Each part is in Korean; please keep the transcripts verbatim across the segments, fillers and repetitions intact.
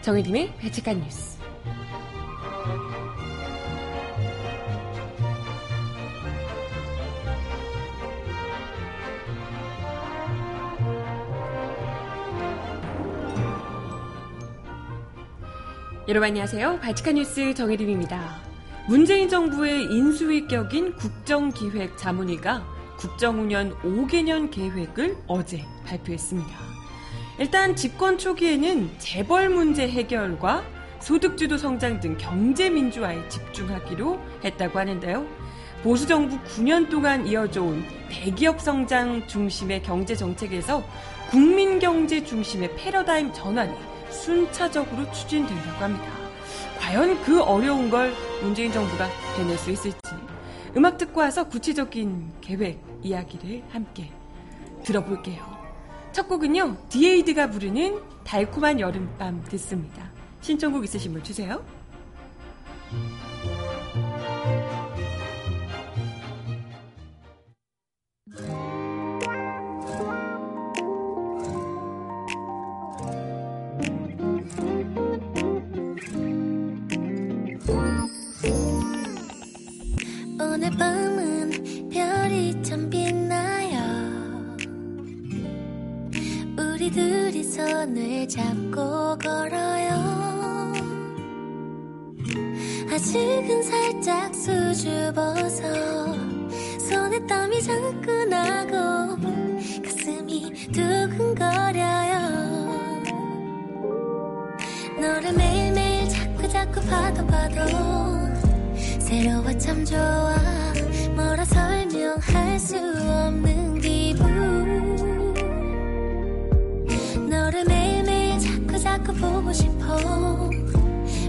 정의림의 발칙한 뉴스. 여러분 안녕하세요. 발칙한 뉴스 정의림입니다. 문재인 정부의 인수위격인 국정기획자문위가 국정운영 오 개년 계획을 어제 발표했습니다. 일단 집권 초기에는 재벌 문제 해결과 소득주도 성장 등 경제민주화에 집중하기로 했다고 하는데요. 보수정부 구 년 동안 이어져온 대기업 성장 중심의 경제정책에서 국민경제 중심의 패러다임 전환이 순차적으로 추진되려고 합니다. 과연 그 어려운 걸 문재인 정부가 해낼 수 있을지 음악 듣고 와서 구체적인 계획 이야기를 함께 들어볼게요. 첫 곡은요, 디에이드가 부르는 달콤한 여름밤 듣습니다. 신청곡 있으신 분 주세요. 오늘 밤은 별이 참 빛나요. 우리 둘이 손을 잡고 걸어요. 아직은 살짝 수줍어서 손에 땀이 자꾸 나고 가슴이 두근거려요. 너를 매일매일 자꾸자꾸 봐도 봐도 새로워 참 좋아. 뭐라 설명할 수 없는 기분. 너를 매일매일 자꾸자꾸 보고 싶어.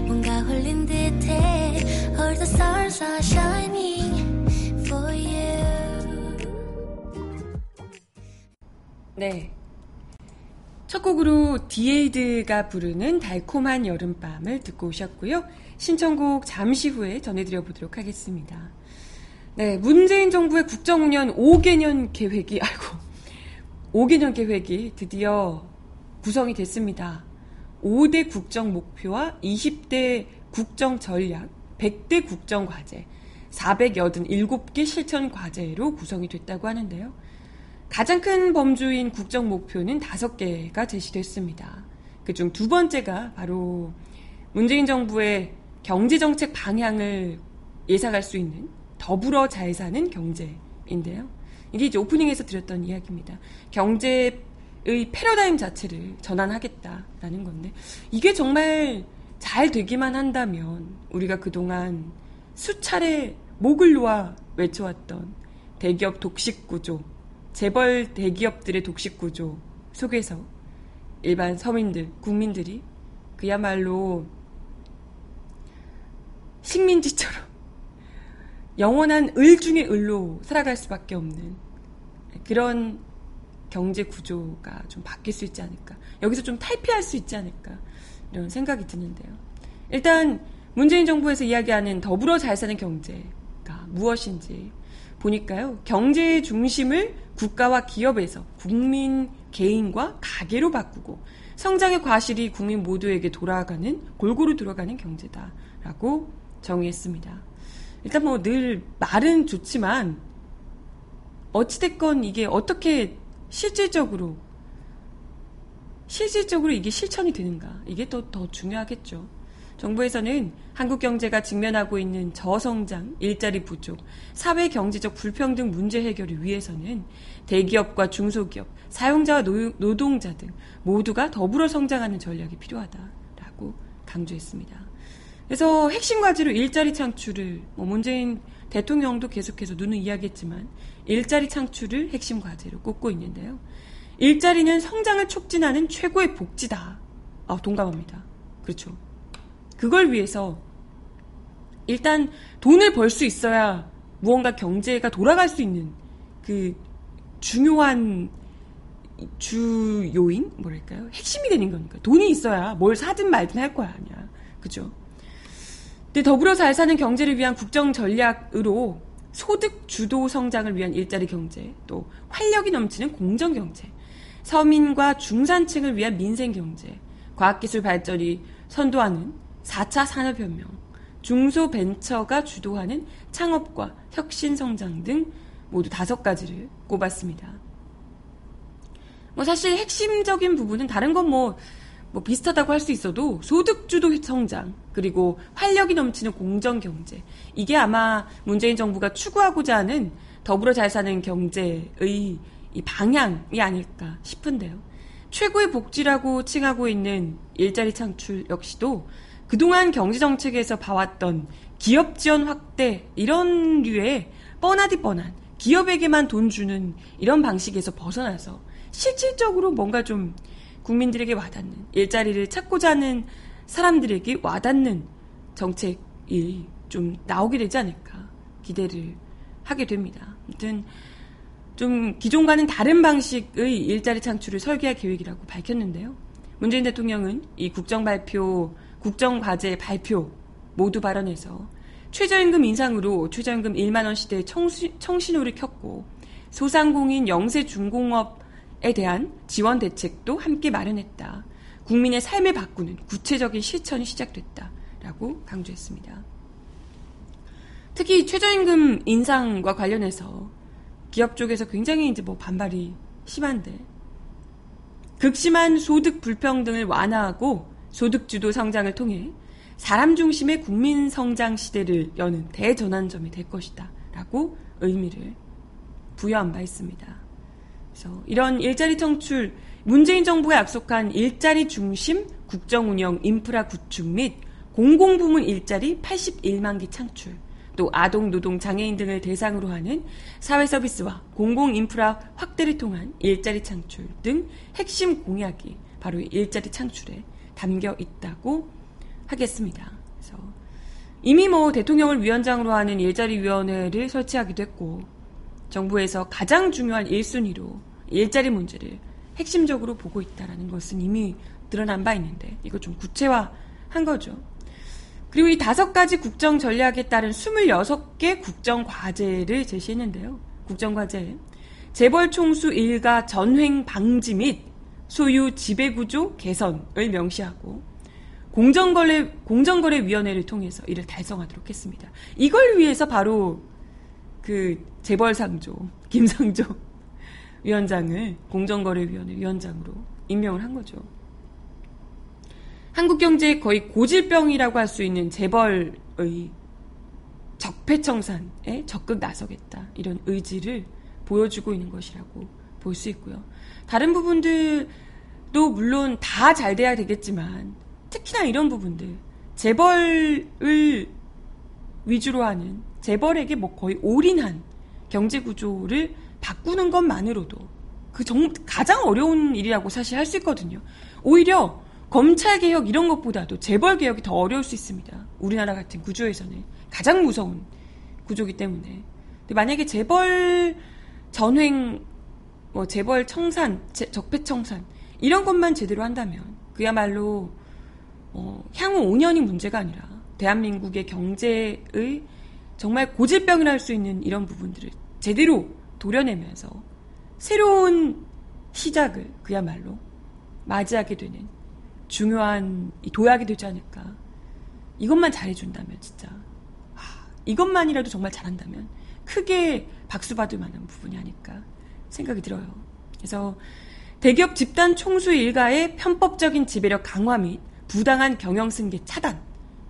뭔가 홀린 듯해. All the stars are shining for you. 네, 첫 곡으로 디에이드가 부르는 달콤한 여름밤을 듣고 오셨고요. 신청곡 잠시 후에 전해드려보도록 하겠습니다. 네, 문재인 정부의 국정운영 오 개년 계획이, 아이고, 오 개년 계획이 드디어 구성이 됐습니다. 오 대 국정 목표와 이십 대 국정 전략, 백 대 국정 과제, 사백팔십칠 개 실천 과제로 구성이 됐다고 하는데요. 가장 큰 범주인 국정 목표는 다섯 개가 제시됐습니다. 그중 두 번째가 바로 문재인 정부의 경제정책 방향을 예상할 수 있는 더불어 잘 사는 경제인데요. 이게 이제 오프닝에서 드렸던 이야기입니다. 경제의 패러다임 자체를 전환하겠다라는 건데, 이게 정말 잘 되기만 한다면 우리가 그동안 수차례 목을 놓아 외쳐왔던 대기업 독식구조, 재벌 대기업들의 독식구조 속에서 일반 서민들, 국민들이 그야말로 식민지처럼 영원한 을 중의 을로 살아갈 수밖에 없는 그런 경제 구조가 좀 바뀔 수 있지 않을까, 여기서 좀 탈피할 수 있지 않을까, 이런 생각이 드는데요. 일단 문재인 정부에서 이야기하는 더불어 잘 사는 경제가 무엇인지 보니까요, 경제의 중심을 국가와 기업에서 국민, 개인과 가계로 바꾸고 성장의 과실이 국민 모두에게 돌아가는, 골고루 돌아가는 경제다라고 정의했습니다. 일단 뭐 늘 말은 좋지만 어찌됐건 이게 어떻게 실질적으로 실질적으로 이게 실천이 되는가, 이게 또 더 중요하겠죠. 정부에서는 한국 경제가 직면하고 있는 저성장, 일자리 부족, 사회 경제적 불평등 문제 해결을 위해서는 대기업과 중소기업, 사용자와 노, 노동자 등 모두가 더불어 성장하는 전략이 필요하다라고 강조했습니다. 그래서 핵심 과제로 일자리 창출을, 뭐 문재인 대통령도 계속해서 누누 이야기했지만 일자리 창출을 핵심 과제로 꼽고 있는데요. 일자리는 성장을 촉진하는 최고의 복지다. 아, 동감합니다. 그렇죠. 그걸 위해서 일단 돈을 벌 수 있어야 무언가 경제가 돌아갈 수 있는 그 중요한 주요인, 뭐랄까요? 핵심이 되는 거니까. 돈이 있어야 뭘 사든 말든 할 거야, 아니야. 그죠? 근데 더불어 잘 사는 경제를 위한 국정 전략으로 소득 주도 성장을 위한 일자리 경제, 또 활력이 넘치는 공정 경제, 서민과 중산층을 위한 민생 경제, 과학기술 발전이 선도하는 사 차 산업혁명, 중소벤처가 주도하는 창업과 혁신성장 등 모두 다섯 가지를 꼽았습니다. 뭐 사실 핵심적인 부분은 다른 건 뭐 뭐 비슷하다고 할 수 있어도 소득주도 성장, 그리고 활력이 넘치는 공정경제, 이게 아마 문재인 정부가 추구하고자 하는 더불어 잘 사는 경제의 이 방향이 아닐까 싶은데요. 최고의 복지라고 칭하고 있는 일자리 창출 역시도 그동안 경제정책에서 봐왔던 기업 지원 확대, 이런 류의 뻔하디 뻔한 기업에게만 돈 주는 이런 방식에서 벗어나서 실질적으로 뭔가 좀 국민들에게 와닿는, 일자리를 찾고자 하는 사람들에게 와닿는 정책이 좀 나오게 되지 않을까 기대를 하게 됩니다. 아무튼 좀 기존과는 다른 방식의 일자리 창출을 설계할 계획이라고 밝혔는데요. 문재인 대통령은 이 국정발표, 국정과제 발표 모두 발언에서 최저임금 인상으로 최저임금 일만 원 시대의 청시, 청신호를 켰고, 소상공인 영세중공업에 대한 지원 대책도 함께 마련했다. 국민의 삶을 바꾸는 구체적인 실천이 시작됐다라고 강조했습니다. 특히 최저임금 인상과 관련해서 기업 쪽에서 굉장히 이제 뭐 반발이 심한데, 극심한 소득 불평등을 완화하고 소득주도 성장을 통해 사람 중심의 국민 성장 시대를 여는 대전환점이 될 것이다 라고 의미를 부여한 바 있습니다. 그래서 이런 일자리 창출, 문재인 정부가 약속한 일자리 중심 국정 운영 인프라 구축 및 공공부문 일자리 팔십일만 개 창출, 또 아동, 노동, 장애인 등을 대상으로 하는 사회서비스와 공공인프라 확대를 통한 일자리 창출 등 핵심 공약이 바로 일자리 창출에 담겨 있다고 하겠습니다. 그래서 이미 뭐 대통령을 위원장으로 하는 일자리위원회를 설치하기도 했고, 정부에서 가장 중요한 일 순위로 일자리 문제를 핵심적으로 보고 있다는 것은 이미 드러난 바 있는데, 이거 좀 구체화한 거죠. 그리고 이 다섯 가지 국정 전략에 따른 스물여섯 개 국정 과제를 제시했는데요. 국정 과제, 재벌 총수 일가 전횡 방지 및 소유 지배구조 개선을 명시하고, 공정거래, 공정거래위원회를 통해서 이를 달성하도록 했습니다. 이걸 위해서 바로 그 재벌상조, 김상조 위원장을 공정거래위원회 위원장으로 임명을 한 거죠. 한국 경제의 거의 고질병이라고 할 수 있는 재벌의 적폐청산에 적극 나서겠다, 이런 의지를 보여주고 있는 것이라고 볼 수 있고요. 다른 부분들도 물론 다 잘 돼야 되겠지만, 특히나 이런 부분들, 재벌을 위주로 하는, 재벌에게 뭐 거의 올인한 경제구조를 바꾸는 것만으로도 그 정, 가장 어려운 일이라고 사실 할 수 있거든요. 오히려 검찰개혁 이런 것보다도 재벌개혁이 더 어려울 수 있습니다. 우리나라 같은 구조에서는 가장 무서운 구조이기 때문에. 근데 만약에 재벌 전횡, 뭐 재벌 청산, 제, 적폐청산 이런 것만 제대로 한다면 그야말로 어, 향후 오 년이 문제가 아니라 대한민국의 경제의 정말 고질병이라 할 수 있는 이런 부분들을 제대로 도려내면서 새로운 시작을 그야말로 맞이하게 되는 중요한 도약이 되지 않을까. 이것만 잘해준다면, 진짜 이것만이라도 정말 잘한다면 크게 박수 받을 만한 부분이 아닐까 생각이 들어요. 그래서 대기업 집단 총수 일가의 편법적인 지배력 강화 및 부당한 경영승계 차단,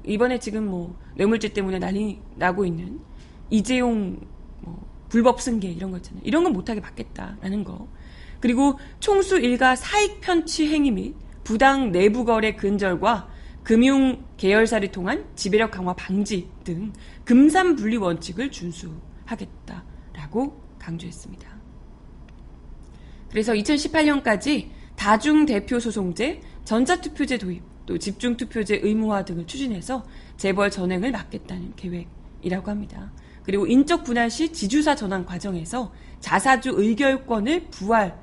이번에 지금 뭐 뇌물죄 때문에 난리 나고 있는 이재용 뭐 불법승계 이런 거 있잖아요. 이런 건 못하게 막겠다라는 거. 그리고 총수 일가 사익 편취 행위 및 부당 내부거래 근절과 금융 계열사를 통한 지배력 강화 방지 등 금산 분리 원칙을 준수하겠다라고 강조했습니다. 그래서 이천십팔 년까지 다중대표 소송제, 전자투표제 도입, 또 집중투표제 의무화 등을 추진해서 재벌 전횡을 막겠다는 계획이라고 합니다. 그리고 인적 분할 시 지주사 전환 과정에서 자사주 의결권을 부활,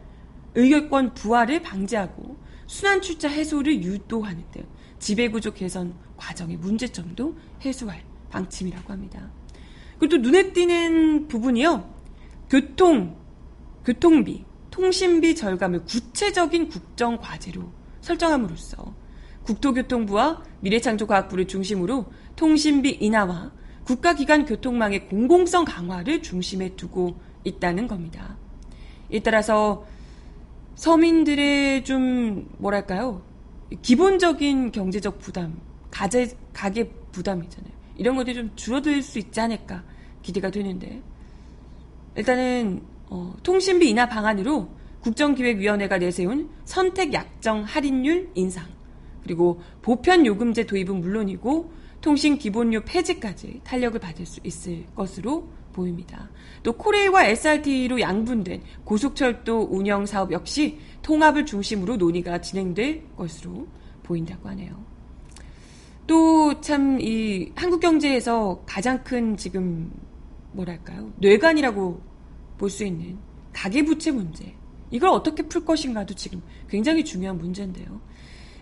의결권 부활을 방지하고 순환출자 해소를 유도하는 등 지배구조 개선 과정의 문제점도 해소할 방침이라고 합니다. 그리고 또 눈에 띄는 부분이요, 교통, 교통비, 통신비 절감을 구체적인 국정과제로 설정함으로써 국토교통부와 미래창조과학부를 중심으로 통신비 인하와 국가기관 교통망의 공공성 강화를 중심에 두고 있다는 겁니다. 이에 따라서 서민들의 좀 뭐랄까요? 기본적인 경제적 부담, 가제, 가계 부담이잖아요. 이런 것들이 좀 줄어들 수 있지 않을까 기대가 되는데, 일단은 어, 통신비 인하 방안으로 국정기획위원회가 내세운 선택 약정 할인율 인상, 그리고 보편요금제 도입은 물론이고 통신기본료 폐지까지 탄력을 받을 수 있을 것으로 보입니다. 또 코레일과 에스알티로 양분된 고속철도 운영사업 역시 통합을 중심으로 논의가 진행될 것으로 보인다고 하네요. 또 참 이 한국 경제에서 가장 큰 지금 뭐랄까요? 뇌관이라고 볼 수 있는 가계부채 문제, 이걸 어떻게 풀 것인가도 지금 굉장히 중요한 문제인데요.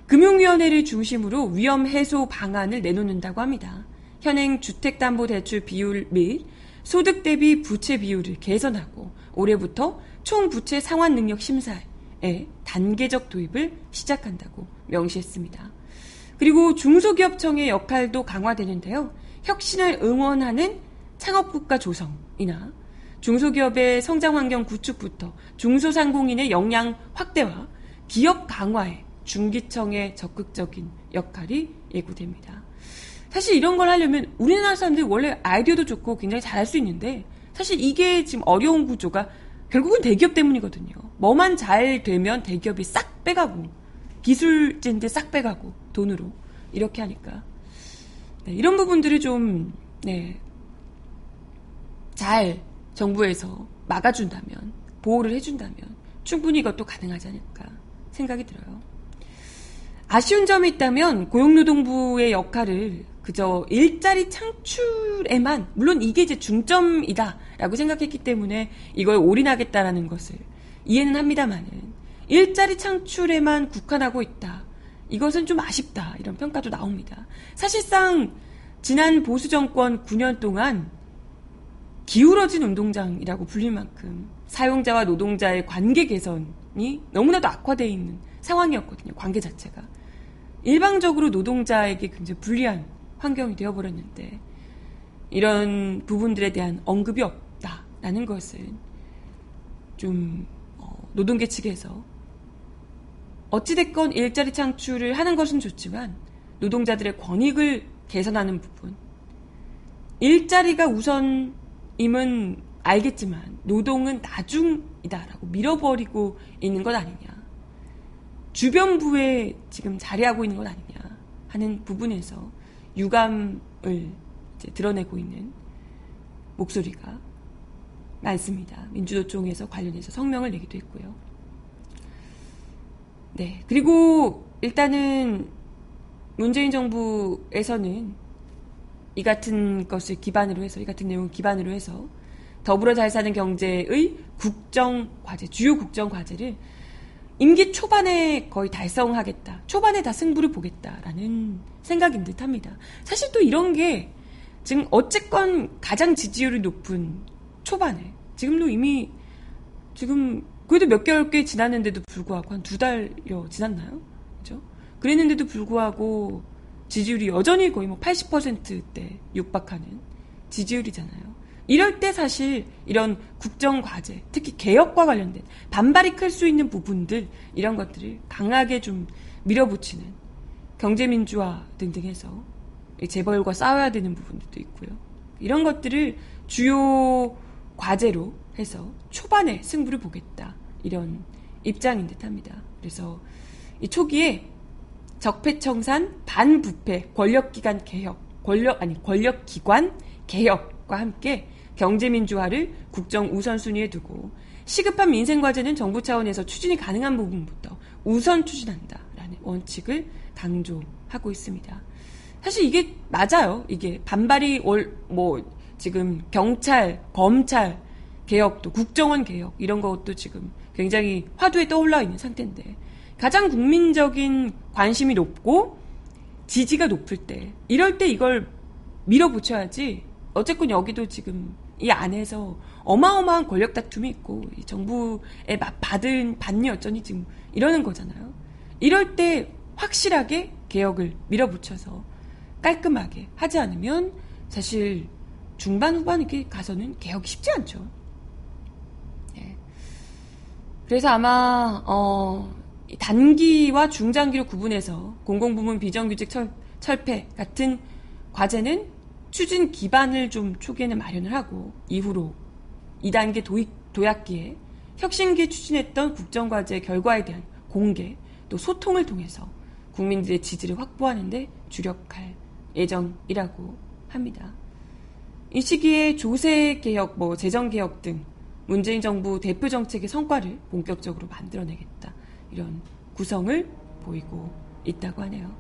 금융위원회를 중심으로 위험 해소 방안을 내놓는다고 합니다. 현행 주택담보대출 비율 및 소득 대비 부채 비율을 개선하고 올해부터 총부채 상환 능력 심사에 단계적 도입을 시작한다고 명시했습니다. 그리고 중소기업청의 역할도 강화되는데요. 혁신을 응원하는 창업국가 조성이나 중소기업의 성장환경 구축부터 중소상공인의 역량 확대와 기업 강화에 중기청의 적극적인 역할이 예고됩니다. 사실 이런 걸 하려면 우리나라 사람들이 원래 아이디어도 좋고 굉장히 잘할 수 있는데, 사실 이게 지금 어려운 구조가 결국은 대기업 때문이거든요. 뭐만 잘 되면 대기업이 싹 빼가고, 기술진들 싹 빼가고 돈으로 이렇게 하니까, 네, 이런 부분들이 좀 네, 잘 정부에서 막아준다면, 보호를 해준다면 충분히 이것도 가능하지 않을까 생각이 들어요. 아쉬운 점이 있다면 고용노동부의 역할을 그저 일자리 창출에만, 물론 이게 이제 중점이다라고 생각했기 때문에 이걸 올인하겠다라는 것을 이해는 합니다만은, 일자리 창출에만 국한하고 있다, 이것은 좀 아쉽다, 이런 평가도 나옵니다. 사실상 지난 보수 정권 구 년 동안 기울어진 운동장이라고 불릴 만큼 사용자와 노동자의 관계 개선이 너무나도 악화되어 있는 상황이었거든요. 관계 자체가 일방적으로 노동자에게 굉장히 불리한 환경이 되어버렸는데, 이런 부분들에 대한 언급이 없다라는 것은 좀 노동계 측에서 어찌됐건 일자리 창출을 하는 것은 좋지만 노동자들의 권익을 개선하는 부분, 일자리가 우선임은 알겠지만 노동은 나중이다라고 밀어버리고 있는 것 아니냐, 주변부에 지금 자리하고 있는 건 아니냐 하는 부분에서 유감을 이제 드러내고 있는 목소리가 많습니다. 민주노총에서 관련해서 성명을 내기도 했고요. 네, 그리고 일단은 문재인 정부에서는 이 같은 것을 기반으로 해서, 이 같은 내용을 기반으로 해서 더불어 잘 사는 경제의 국정 과제, 주요 국정 과제를 임기 초반에 거의 달성하겠다, 초반에 다 승부를 보겠다라는 생각인 듯합니다. 사실 또 이런 게 지금 어쨌건 가장 지지율이 높은 초반에, 지금도 이미 지금 그래도 몇 개월 꽤 지났는데도 불구하고 한 두 달여 지났나요? 그죠? 그랬는데도 불구하고 지지율이 여전히 거의 뭐 팔십 퍼센트대 육박하는 지지율이잖아요. 이럴 때 사실 이런 국정과제, 특히 개혁과 관련된 반발이 클 수 있는 부분들, 이런 것들을 강하게 좀 밀어붙이는, 경제민주화 등등 해서 재벌과 싸워야 되는 부분들도 있고요. 이런 것들을 주요 과제로 해서 초반에 승부를 보겠다, 이런 입장인 듯합니다. 그래서 이 초기에 적폐청산, 반부패, 권력기관 개혁, 권력 아니 권력기관 개혁과 함께 경제민주화를 국정 우선순위에 두고, 시급한 민생과제는 정부 차원에서 추진이 가능한 부분부터 우선 추진한다라는 원칙을 강조하고 있습니다. 사실 이게 맞아요. 이게 반발이 올, 뭐 지금 경찰, 검찰 개혁도, 국정원 개혁 이런 것도 지금 굉장히 화두에 떠올라 있는 상태인데, 가장 국민적인 관심이 높고 지지가 높을 때, 이럴 때 이걸 밀어붙여야지, 어쨌건 여기도 지금 이 안에서 어마어마한 권력 다툼이 있고 정부에 받은 반리 여전히 지금 이러는 거잖아요. 이럴 때 확실하게 개혁을 밀어붙여서 깔끔하게 하지 않으면 사실 중반 후반 이렇게 가서는 개혁이 쉽지 않죠. 예. 그래서 아마 어, 단기와 중장기로 구분해서 공공부문 비정규직 철, 철폐 같은 과제는 추진 기반을 좀 초기에는 마련을 하고 이후로 이 단계 도입, 도약기에 혁신기에 추진했던 국정과제 결과에 대한 공개 또 소통을 통해서 국민들의 지지를 확보하는 데 주력할 예정이라고 합니다. 이 시기에 조세개혁, 뭐 재정개혁 등 문재인 정부 대표 정책의 성과를 본격적으로 만들어내겠다 이런 구성을 보이고 있다고 하네요.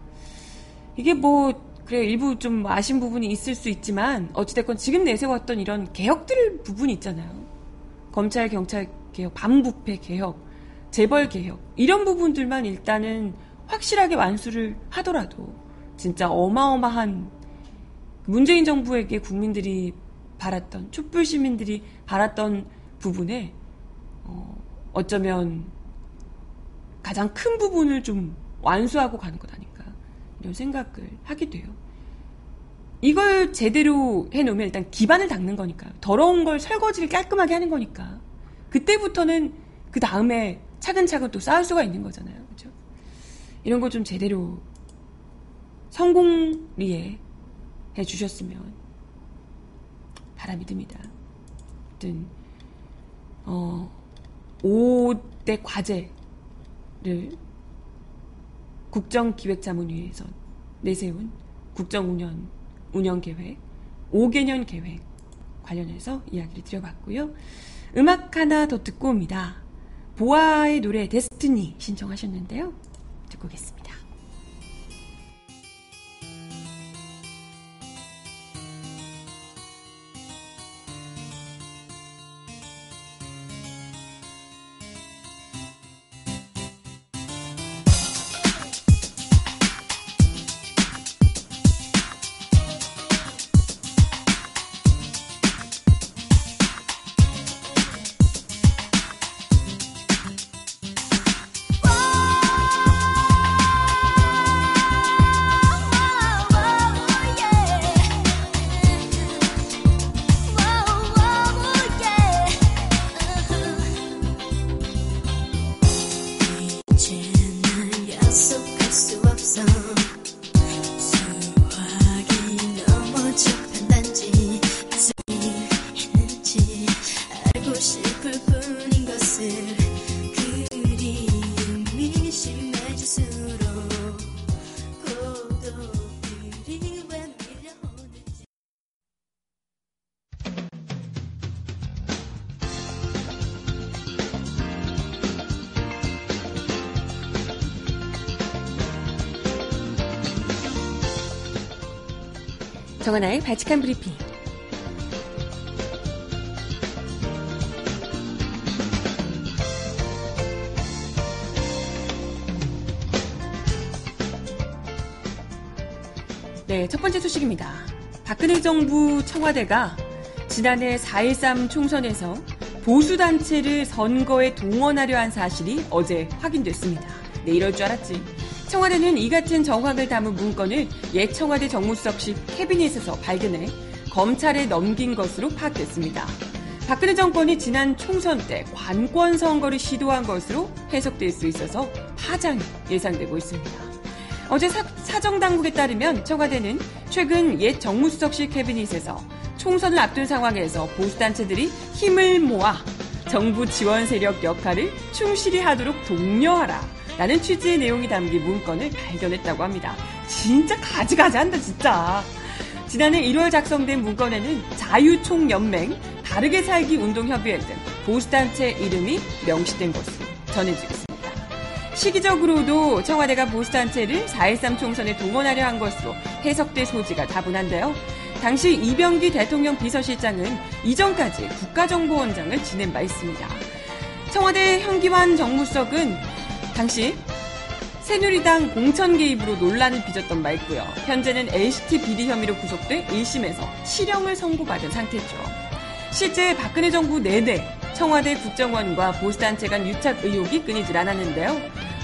이게 뭐 그래 일부 좀 아쉬운 부분이 있을 수 있지만 어찌됐건 지금 내세웠던 이런 개혁들 부분이 있잖아요. 검찰, 경찰 개혁, 반부패 개혁, 재벌 개혁 이런 부분들만 일단은 확실하게 완수를 하더라도 진짜 어마어마한 문재인 정부에게 국민들이 바랐던, 촛불 시민들이 바랐던 부분에 어, 어쩌면 가장 큰 부분을 좀 완수하고 가는 것 아닌가 이런 생각을 하게 돼요. 이걸 제대로 해놓으면 일단 기반을 닦는 거니까요. 더러운 걸 설거지를 깔끔하게 하는 거니까 그때부터는 그 다음에 차근차근 또 쌓을 수가 있는 거잖아요. 그렇죠? 이런 거 좀 제대로 성공리에 해주셨으면 바람이 듭니다. 아무튼 어, 오 대 과제를 국정기획자문위에서 내세운 국정운영 운영계획, 오 개년 계획 관련해서 이야기를 드려봤고요. 음악 하나 더 듣고 옵니다. 보아의 노래 데스티니 신청하셨는데요. 듣고 오겠습니다. 정은아의 발칙한 브리핑. 네, 첫 번째 소식입니다. 박근혜 정부 청와대가 지난해 사 일삼 총선에서 보수단체를 선거에 동원하려 한 사실이 어제 확인됐습니다. 네, 이럴 줄 알았지. 청와대는 이 같은 정황을 담은 문건을 옛 청와대 정무수석실 캐비닛에서 발견해 검찰에 넘긴 것으로 파악됐습니다. 박근혜 정권이 지난 총선 때 관권 선거를 시도한 것으로 해석될 수 있어서 파장이 예상되고 있습니다. 어제 사, 사정당국에 따르면 청와대는 최근 옛 정무수석실 캐비닛에서 총선을 앞둔 상황에서 보수단체들이 힘을 모아 정부 지원 세력 역할을 충실히 하도록 독려하라 라는 취지의 내용이 담긴 문건을 발견했다고 합니다. 진짜 가지가지한다 진짜. 지난해 일월 작성된 문건에는 자유총연맹, 바르게 살기 운동협의회 등 보수단체 이름이 명시된 것으로 전해지고 있습니다. 시기적으로도 청와대가 보수단체를 사 일삼 총선에 동원하려 한 것으로 해석될 소지가 다분한데요. 당시 이병기 대통령 비서실장은 이전까지 국가정보원장을 지낸 바 있습니다. 청와대 현기환 정무수석은 당시 새누리당 공천 개입으로 논란을 빚었던 바 있고요. 현재는 엘씨티 비리 혐의로 구속돼 일 심에서 실형을 선고받은 상태죠. 실제 박근혜 정부 내내 청와대 국정원과 보수단체 간 유착 의혹이 끊이질 않았는데요.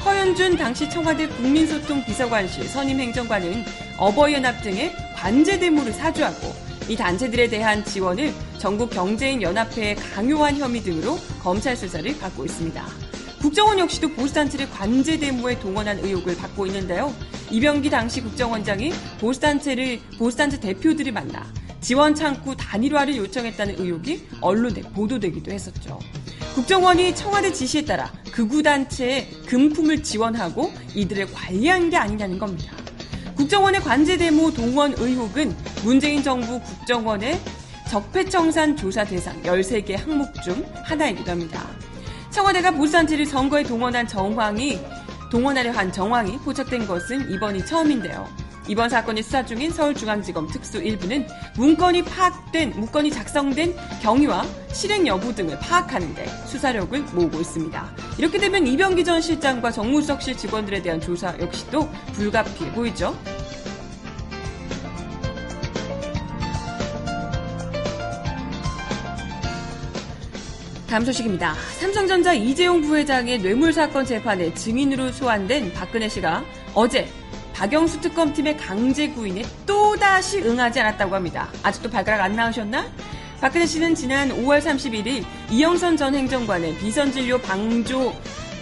허현준 당시 청와대 국민소통 비서관실 선임행정관은 어버이연합 등의 관제 대물을 사주하고 이 단체들에 대한 지원을 전국경제인연합회에 강요한 혐의 등으로 검찰 수사를 받고 있습니다. 국정원 역시도 보수단체를 관제 대모에 동원한 의혹을 받고 있는데요. 이병기 당시 국정원장이 보수단체를, 보수단체 대표들을 만나 지원 창구 단일화를 요청했다는 의혹이 언론에 보도되기도 했었죠. 국정원이 청와대 지시에 따라 극우단체에 금품을 지원하고 이들을 관리한 게 아니냐는 겁니다. 국정원의 관제 대모 동원 의혹은 문재인 정부 국정원의 적폐청산 조사 대상 열세 개 항목 중 하나이기도 합니다. 청와대가 보수단체를 선거에 동원한 정황이, 동원하려 한 정황이 포착된 것은 이번이 처음인데요. 이번 사건이 수사 중인 서울중앙지검 특수 일부는 문건이 파악된, 문건이 작성된 경위와 실행 여부 등을 파악하는 데 수사력을 모으고 있습니다. 이렇게 되면 이병기 전 실장과 정무수석실 직원들에 대한 조사 역시도 불가피해 보이죠. 다음 소식입니다. 삼성전자 이재용 부회장의 뇌물사건 재판에 증인으로 소환된 박근혜 씨가 어제 박영수 특검팀의 강제 구인에 또다시 응하지 않았다고 합니다. 아직도 발가락 안 나오셨나? 박근혜 씨는 지난 오월 삼십일일 이영선 전 행정관의 비선진료 방조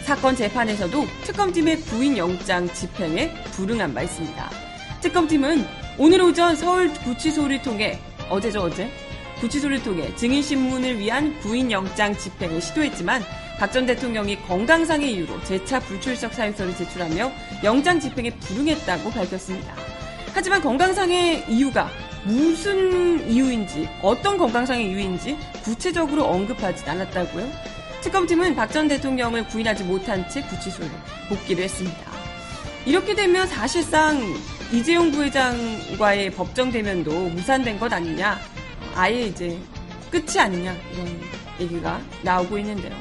사건 재판에서도 특검팀의 구인영장 집행에 불응한 바 있습니다. 특검팀은 오늘 오전 서울구치소를 통해 어제죠 어제? 구치소를 통해 증인신문을 위한 구인영장 집행을 시도했지만 박 전 대통령이 건강상의 이유로 재차 불출석 사유서를 제출하며 영장 집행에 불응했다고 밝혔습니다. 하지만 건강상의 이유가 무슨 이유인지, 어떤 건강상의 이유인지 구체적으로 언급하지 않았다고요? 특검팀은 박 전 대통령을 구인하지 못한 채 구치소에 복귀를 했습니다. 이렇게 되면 사실상 이재용 부회장과의 법정 대면도 무산된 것 아니냐, 아예 이제 끝이 아니냐, 이런 얘기가 나오고 있는데요.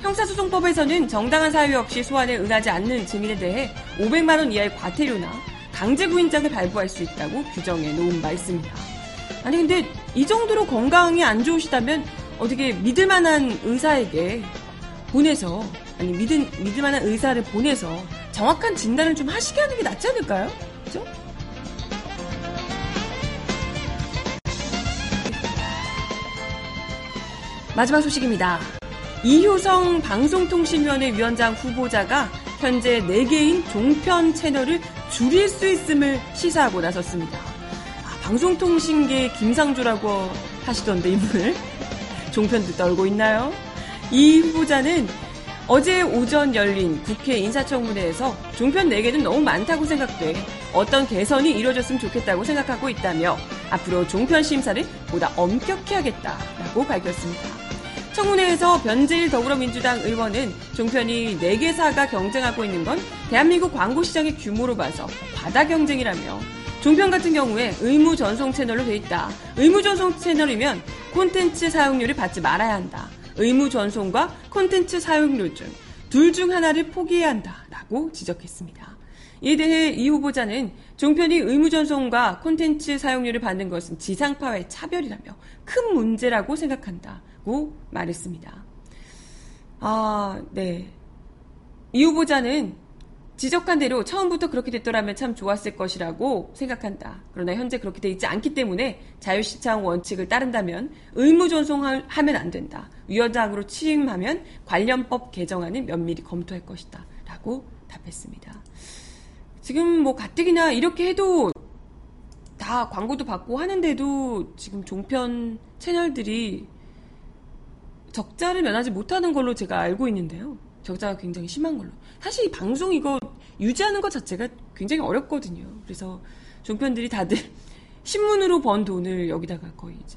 형사소송법에서는 정당한 사유 없이 소환에 응하지 않는 증인에 대해 오백만 원 이하의 과태료나 강제구인장을 발부할 수 있다고 규정해 놓은 바 있습니다. 아니 근데 이 정도로 건강이 안 좋으시다면 어떻게 믿을 만한 의사에게 보내서, 아니 믿을, 믿을 만한 의사를 보내서 정확한 진단을 좀 하시게 하는 게 낫지 않을까요? 그죠? 마지막 소식입니다. 이효성 방송통신위원회 위원장 후보자가 현재 네 개인 종편 채널을 줄일 수 있음을 시사하고 나섰습니다. 아, 방송통신계 김상조라고 하시던데 이분을 종편도 떨고 있나요? 이 후보자는 어제 오전 열린 국회 인사청문회에서 종편 네 개는 너무 많다고 생각돼 어떤 개선이 이루어졌으면 좋겠다고 생각하고 있다며 앞으로 종편 심사를 보다 엄격히 하겠다라고 밝혔습니다. 청문회에서 변재일 더불어민주당 의원은 종편이 네 개사가 경쟁하고 있는 건 대한민국 광고시장의 규모로 봐서 과다 경쟁이라며 종편 같은 경우에 의무 전송 채널로 돼 있다. 의무 전송 채널이면 콘텐츠 사용료를 받지 말아야 한다. 의무 전송과 콘텐츠 사용료 중 둘 중 하나를 포기해야 한다라고 지적했습니다. 이에 대해 이 후보자는 종편이 의무 전송과 콘텐츠 사용료를 받는 것은 지상파와의 차별이라며 큰 문제라고 생각한다. 말했습니다. 아, 네. 이 후보자는 지적한 대로 처음부터 그렇게 됐더라면 참 좋았을 것이라고 생각한다. 그러나 현재 그렇게 돼 있지 않기 때문에 자유시장 원칙을 따른다면 의무 전송하면 안 된다. 위원장으로 취임하면 관련법 개정안을 면밀히 검토할 것이다. 라고 답했습니다. 지금 뭐 가뜩이나 이렇게 해도 다 광고도 받고 하는데도 지금 종편 채널들이 적자를 면하지 못하는 걸로 제가 알고 있는데요. 적자가 굉장히 심한 걸로. 사실 이 방송 이거 유지하는 것 자체가 굉장히 어렵거든요. 그래서 종편들이 다들 신문으로 번 돈을 여기다가 거의 이제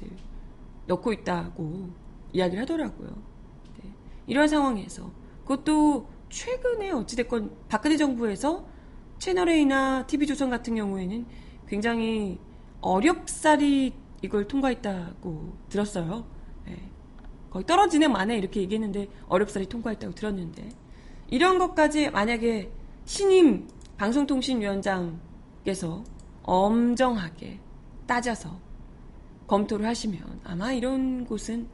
넣고 있다고 이야기를 하더라고요. 네. 이런 상황에서 그것도 최근에 어찌됐건 박근혜 정부에서 채널A나 티비조선 같은 경우에는 굉장히 어렵사리 이걸 통과했다고 들었어요. 네. 거의 떨어지는 만에 이렇게 얘기했는데 어렵사리 통과했다고 들었는데 이런 것까지 만약에 신임 방송통신위원장께서 엄정하게 따져서 검토를 하시면 아마 이런 곳은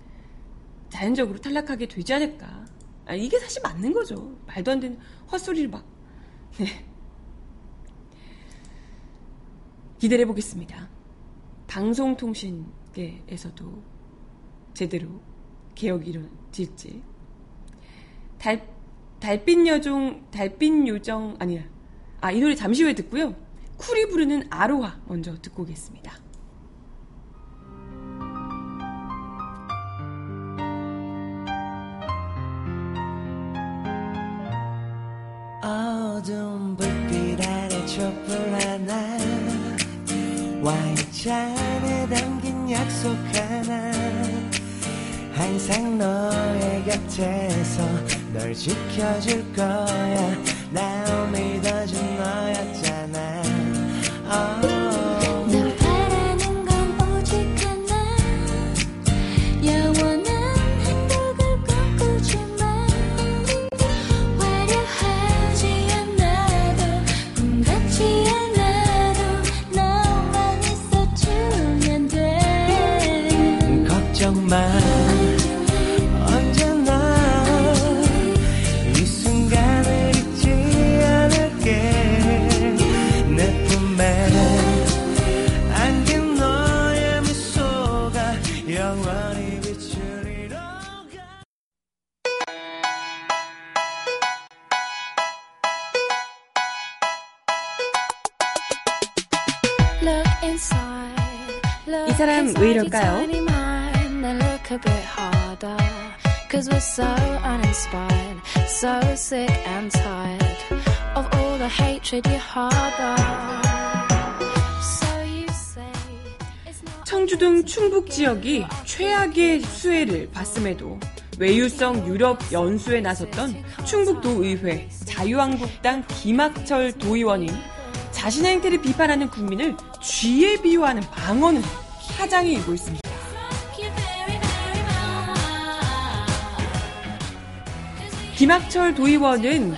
자연적으로 탈락하게 되지 않을까 아, 이게 사실 맞는 거죠. 말도 안 되는 헛소리를 막. 네. 기대를 해보겠습니다. 방송통신계에서도 제대로 개혁이 이루어질지. 달, 달빛 여종, 달빛 요정, 아니라, 아, 이 노래 잠시 후에 듣고요. 쿨이 부르는 아로하 먼저 듣고 오겠습니다. 어두운 불빛 아래 촛불 하나 와인잔에 담긴 약속 하나 항상 너의 곁에서 널 지켜줄 거야 날 믿어준 너였잖아 oh. 이 사람 왜 이럴까요? 청주 등 충북 지역이 최악의 수해를 봤음에도 외유성 유럽 연수에 나섰던 충북도의회 자유한국당 김학철 도의원이 자신의 행태를 비판하는 국민을 쥐에 비유하는 방언은 파장이 일고 있습니다. 김학철 도의원은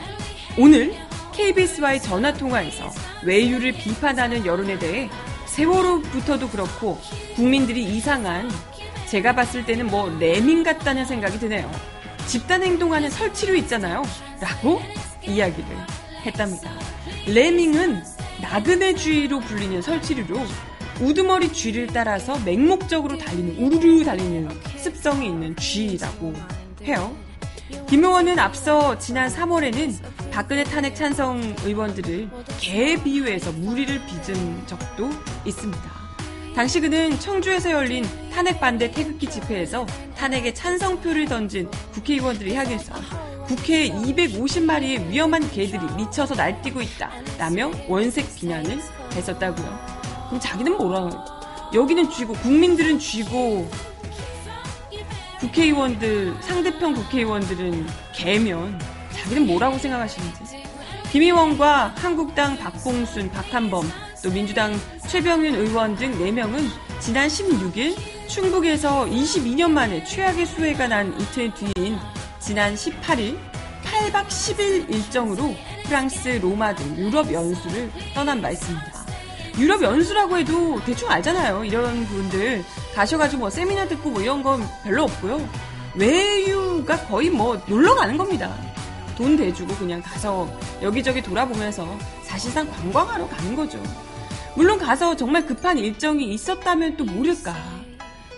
오늘 케이비에스와의 전화통화에서 외유를 비판하는 여론에 대해 세월호부터도 그렇고 국민들이 이상한, 제가 봤을 때는 뭐 레밍 같다는 생각이 드네요. 집단행동하는 설치류 있잖아요. 라고 이야기를 했답니다. 레밍은 나그네쥐로 불리는 설치류로 우두머리 쥐를 따라서 맹목적으로 달리는, 우르르 달리는 습성이 있는 쥐라고 해요. 김 의원은 앞서 지난 삼월에는 박근혜 탄핵 찬성 의원들을 개에 비유해서 물의를 빚은 적도 있습니다. 당시 그는 청주에서 열린 탄핵 반대 태극기 집회에서 탄핵에 찬성표를 던진 국회의원들을 향해서 국회에 이백오십 마리의 위험한 개들이 미쳐서 날뛰고 있다 라며 원색 비난을 했었다고요. 그럼 자기는 뭐라, 여기는 쥐고 국민들은 쥐고 국회의원들, 상대편 국회의원들은 개면 자기는 뭐라고 생각하시는지. 김 의원과 한국당 박봉순, 박한범, 또 민주당 최병윤 의원 등 네 명은 지난 십육일 충북에서 이십이 년 만에 최악의 수해가 난 이틀 뒤인 지난 십팔일 팔 박 십 일 일정으로 프랑스, 로마 등 유럽 연수를 떠난 바 있습니다. 유럽 연수라고 해도 대충 알잖아요. 이런 분들 가셔가지고 뭐 세미나 듣고 뭐 이런 건 별로 없고요. 외유가 거의 뭐 놀러 가는 겁니다. 돈 대주고 그냥 가서 여기저기 돌아보면서 사실상 관광하러 가는 거죠. 물론 가서 정말 급한 일정이 있었다면 또 모를까.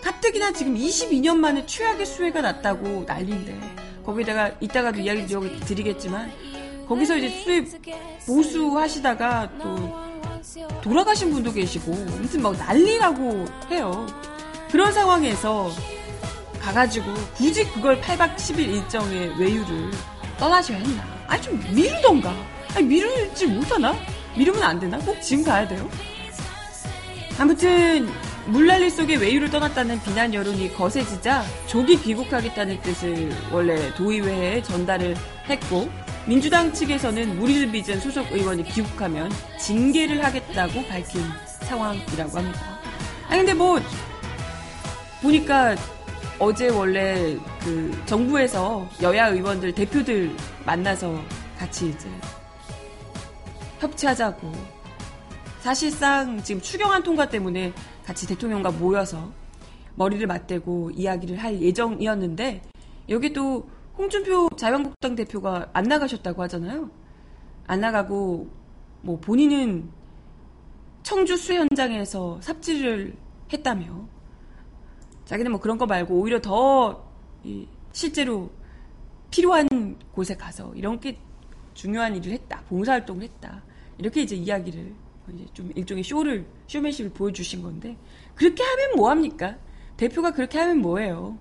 가뜩이나 지금 이십이 년 만에 최악의 수해가 났다고 난리인데, 거기다가 이따가도 이야기 드리겠지만 거기서 이제 수해 보수하시다가 또 돌아가신 분도 계시고 아무튼 막 난리라고 해요. 그런 상황에서 가가지고 굳이 그걸 팔 박 십 일 일정의 외유를 떠나셔야 했나? 아니 좀 미루던가. 아니 미루지 못하나? 미루면 안 되나? 꼭 지금 가야 돼요? 아무튼 물난리 속에 외유를 떠났다는 비난 여론이 거세지자 조기 귀국하겠다는 뜻을 원래 도의회에 전달을 했고, 민주당 측에서는 물의를 빚은 소속 의원이 귀국하면 징계를 하겠다고 밝힌 상황이라고 합니다. 아니 근데 뭐 보니까 어제 원래 그 정부에서 여야 의원들 대표들 만나서 같이 이제 협치하자고, 사실상 지금 추경안 통과 때문에 같이 대통령과 모여서 머리를 맞대고 이야기를 할 예정이었는데, 여기 또 홍준표 자유한국당 대표가 안 나가셨다고 하잖아요. 안 나가고 뭐 본인은 청주 수해 현장에서 삽질을 했다며. 자기는 뭐 그런 거 말고 오히려 더 이 실제로 필요한 곳에 가서 이런 게 중요한 일을 했다, 봉사활동을 했다, 이렇게 이제 이야기를 이제 좀 일종의 쇼를 쇼맨십을 보여주신 건데, 그렇게 하면 뭐합니까? 대표가 그렇게 하면 뭐예요?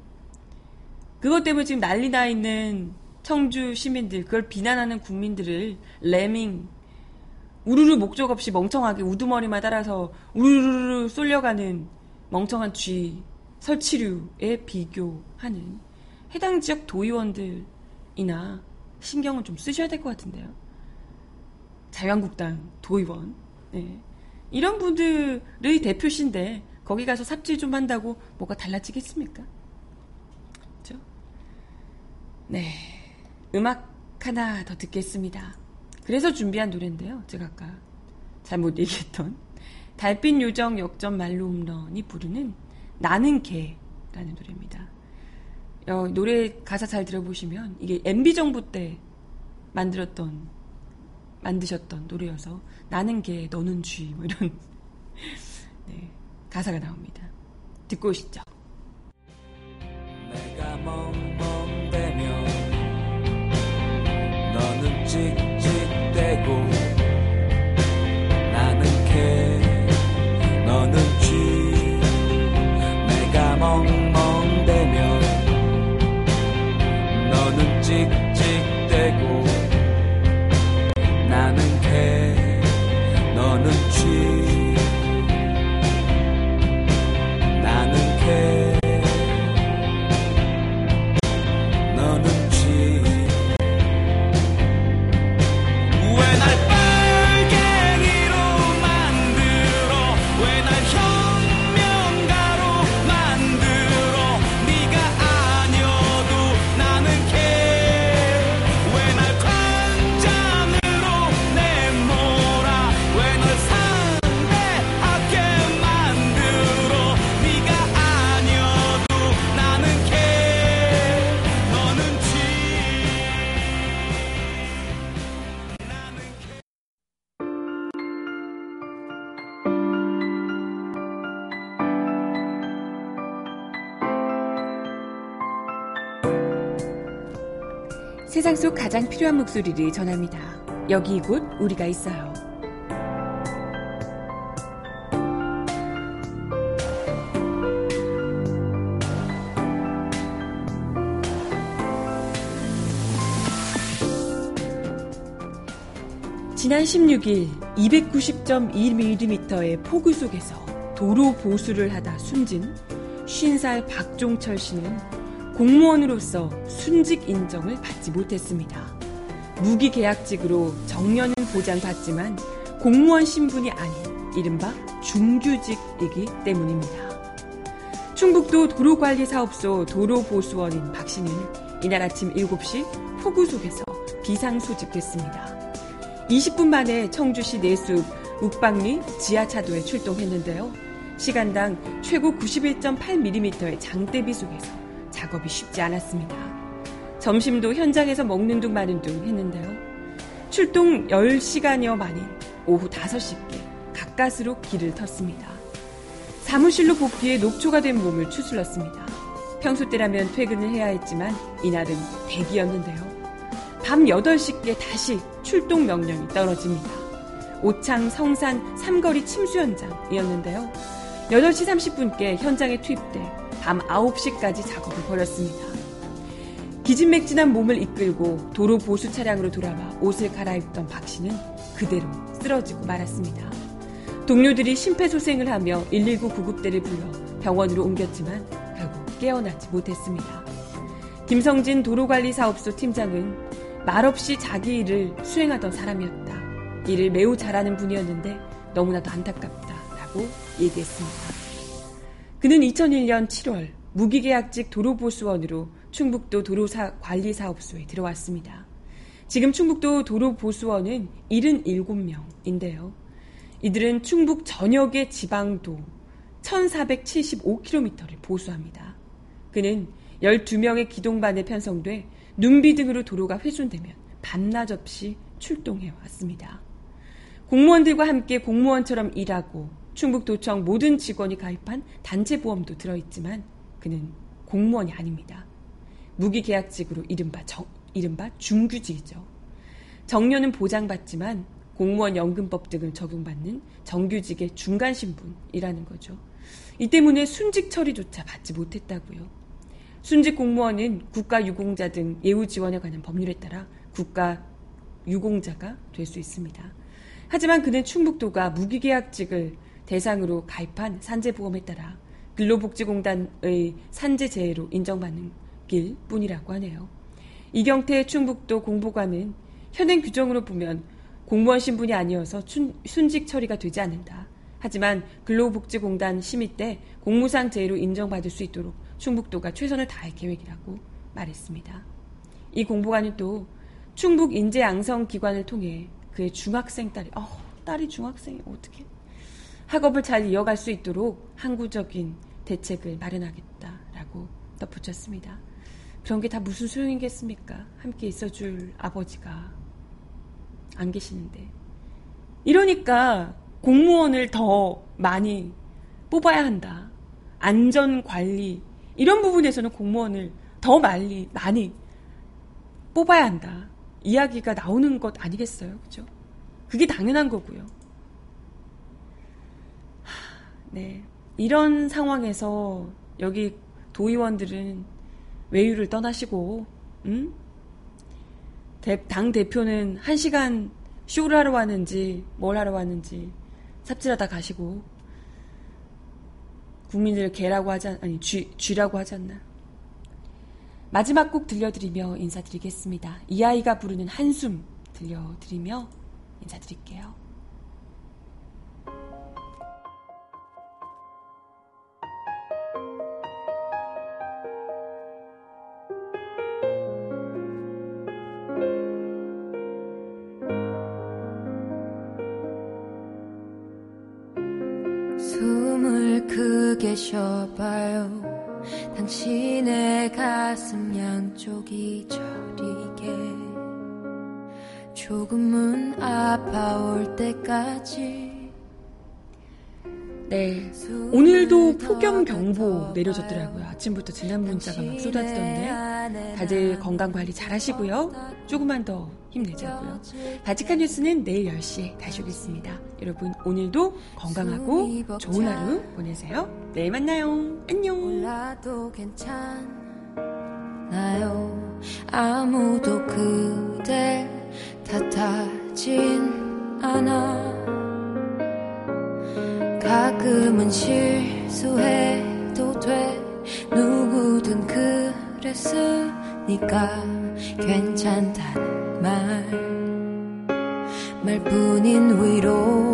그것 때문에 지금 난리 나 있는 청주 시민들, 그걸 비난하는 국민들을 레밍, 우르르 목적 없이 멍청하게 우두머리만 따라서 우르르 쏠려가는 멍청한 쥐, 설치류에 비교하는 해당 지역 도의원들이나 신경을 좀 쓰셔야 될 것 같은데요. 자유한국당 도의원, 네. 이런 분들의 대표신데 거기 가서 삽질 좀 한다고 뭐가 달라지겠습니까? 그렇죠? 네, 음악 하나 더 듣겠습니다. 그래서 준비한 노래인데요, 제가 아까 잘못 얘기했던 달빛 요정 역전 말로 홈런이 부르는 나는 개라는 노래입니다. 어, 노래 가사 잘 들어보시면 이게 엠비 정부 때 만들었던 만드셨던 노래여서 나는 개, 너는 쥐 뭐 이런 네, 가사가 나옵니다. 듣고 오시죠. 내가 멍멍대면 너는 찍찍대고 나는 개, 너는 쥐. 내가 멍멍대면 너는 찍찍대고 나는 개, 너는 쥐. 나는 개, 너는 쥐. 왜 날 빨갱이로 만들어, 왜 날 혁명가로 만들어. 네가 아니어도 나는 개, 왜 날 관장으로 내몰아, 왜 날 상대하게 만들어. 네가 아니어도 나는 개, 너는 쥐. 세상 속 가장 필요한 목소리를 전합니다. 여기 이곳 우리가 있어요. 지난 십육 일 이백구십 점 이 밀리미터의 폭우 속에서 도로 보수를 하다 숨진 쉰 살 박종철 씨는 공무원으로서 순직 인정을 받지 못했습니다. 무기계약직으로 정년은 보장받지만 공무원 신분이 아닌 이른바 중규직이기 때문입니다. 충북도 도로관리사업소 도로보수원인 박 씨는 이날 아침 일곱 시 폭우 속에서 비상소집됐습니다. 이십 분 만에 청주시 내륙 욱박리 지하차도에 출동했는데요. 시간당 최고 구십일 점 팔 밀리미터의 장대비 속에서 작업이 쉽지 않았습니다. 점심도 현장에서 먹는 둥 마는 둥 했는데요. 출동 열 시간여 만인 오후 다섯 시께 가까스로 길을 텄습니다. 사무실로 복귀해 녹초가 된 몸을 추슬렀습니다. 평소 때라면 퇴근을 해야 했지만 이날은 대기였는데요. 밤 여덟 시께 다시 출동 명령이 떨어집니다. 오창 성산 삼거리 침수 현장이었는데요. 여덟 시 삼십 분께 현장에 투입돼 밤 아홉 시까지 작업을 벌였습니다. 기진맥진한 몸을 이끌고 도로 보수 차량으로 돌아와 옷을 갈아입던 박 씨는 그대로 쓰러지고 말았습니다. 동료들이 심폐소생을 하며 일일구 구급대를 불러 병원으로 옮겼지만 결국 깨어나지 못했습니다. 김성진 도로관리사업소 팀장은 말없이 자기 일을 수행하던 사람이었다. 일을 매우 잘하는 분이었는데 너무나도 안타깝다라고 얘기했습니다. 그는 이천일 년 칠월 무기계약직 도로보수원으로 충북도 도로관리사업소에 들어왔습니다. 지금 충북도 도로보수원은 칠십칠 명인데요. 이들은 충북 전역의 지방도 천사백칠십오 킬로미터를 보수합니다. 그는 열두 명의 기동반에 편성돼 눈비 등으로 도로가 회준되면 밤낮 없이 출동해 왔습니다. 공무원들과 함께 공무원처럼 일하고 충북도청 모든 직원이 가입한 단체보험도 들어있지만 그는 공무원이 아닙니다. 무기계약직으로 이른바, 정, 이른바 중규직이죠. 정년은 보장받지만 공무원 연금법 등을 적용받는 정규직의 중간 신분이라는 거죠. 이 때문에 순직 처리조차 받지 못했다고요. 순직 공무원은 국가유공자 등 예우지원에 관한 법률에 따라 국가유공자가 될 수 있습니다. 하지만 그는 충북도가 무기계약직을 대상으로 가입한 산재보험에 따라 근로복지공단의 산재재해로 인정받는 길 뿐이라고 하네요. 이경태 충북도 공보관은 현행 규정으로 보면 공무원 신분이 아니어서 순직 처리가 되지 않는다. 하지만 근로복지공단 심의 때 공무상 재해로 인정받을 수 있도록 충북도가 최선을 다할 계획이라고 말했습니다. 이 공보관은 또 충북 인재양성기관을 통해 그의 중학생 딸이 어, 딸이 중학생이 어떻게 학업을 잘 이어갈 수 있도록 항구적인 대책을 마련하겠다라고 덧붙였습니다. 그런 게 다 무슨 소용이겠습니까? 함께 있어줄 아버지가 안 계시는데. 이러니까 공무원을 더 많이 뽑아야 한다. 안전관리 이런 부분에서는 공무원을 더 많이, 많이 뽑아야 한다. 이야기가 나오는 것 아니겠어요? 그죠? 그게 당연한 거고요. 하, 네. 이런 상황에서 여기 도의원들은 외유를 떠나시고, 음? 대, 당 대표는 한 시간 쇼를 하러 왔는지, 뭘 하러 왔는지, 삽질하다 가시고, 국민들을 개라고 하지, 않, 아니, 쥐, 쥐라고 하지 않나. 마지막 곡 들려드리며 인사드리겠습니다. 이 아이가 부르는 한숨 들려드리며 인사드릴게요. 숨을 크게 쉬어봐요. 당신의 가슴 양쪽이 저리게 조금은 아파올 때까지. 네, 오늘도 폭염경보 내려졌더라고요. 아침부터 재난 문자가 막 쏟아지던데 다들 건강관리 잘하시고요. 조금만 더 힘내자고요. 발칙한 뉴스는 내일 열 시에 다시 오겠습니다. 여러분 오늘도 건강하고 좋은 하루 보내세요. 내일 만나요. 안녕. 아무도 그댈 탓하진 않아. 가끔은 실수해도 돼. 누구든 그랬으니까 괜찮다는 말 말뿐인 위로.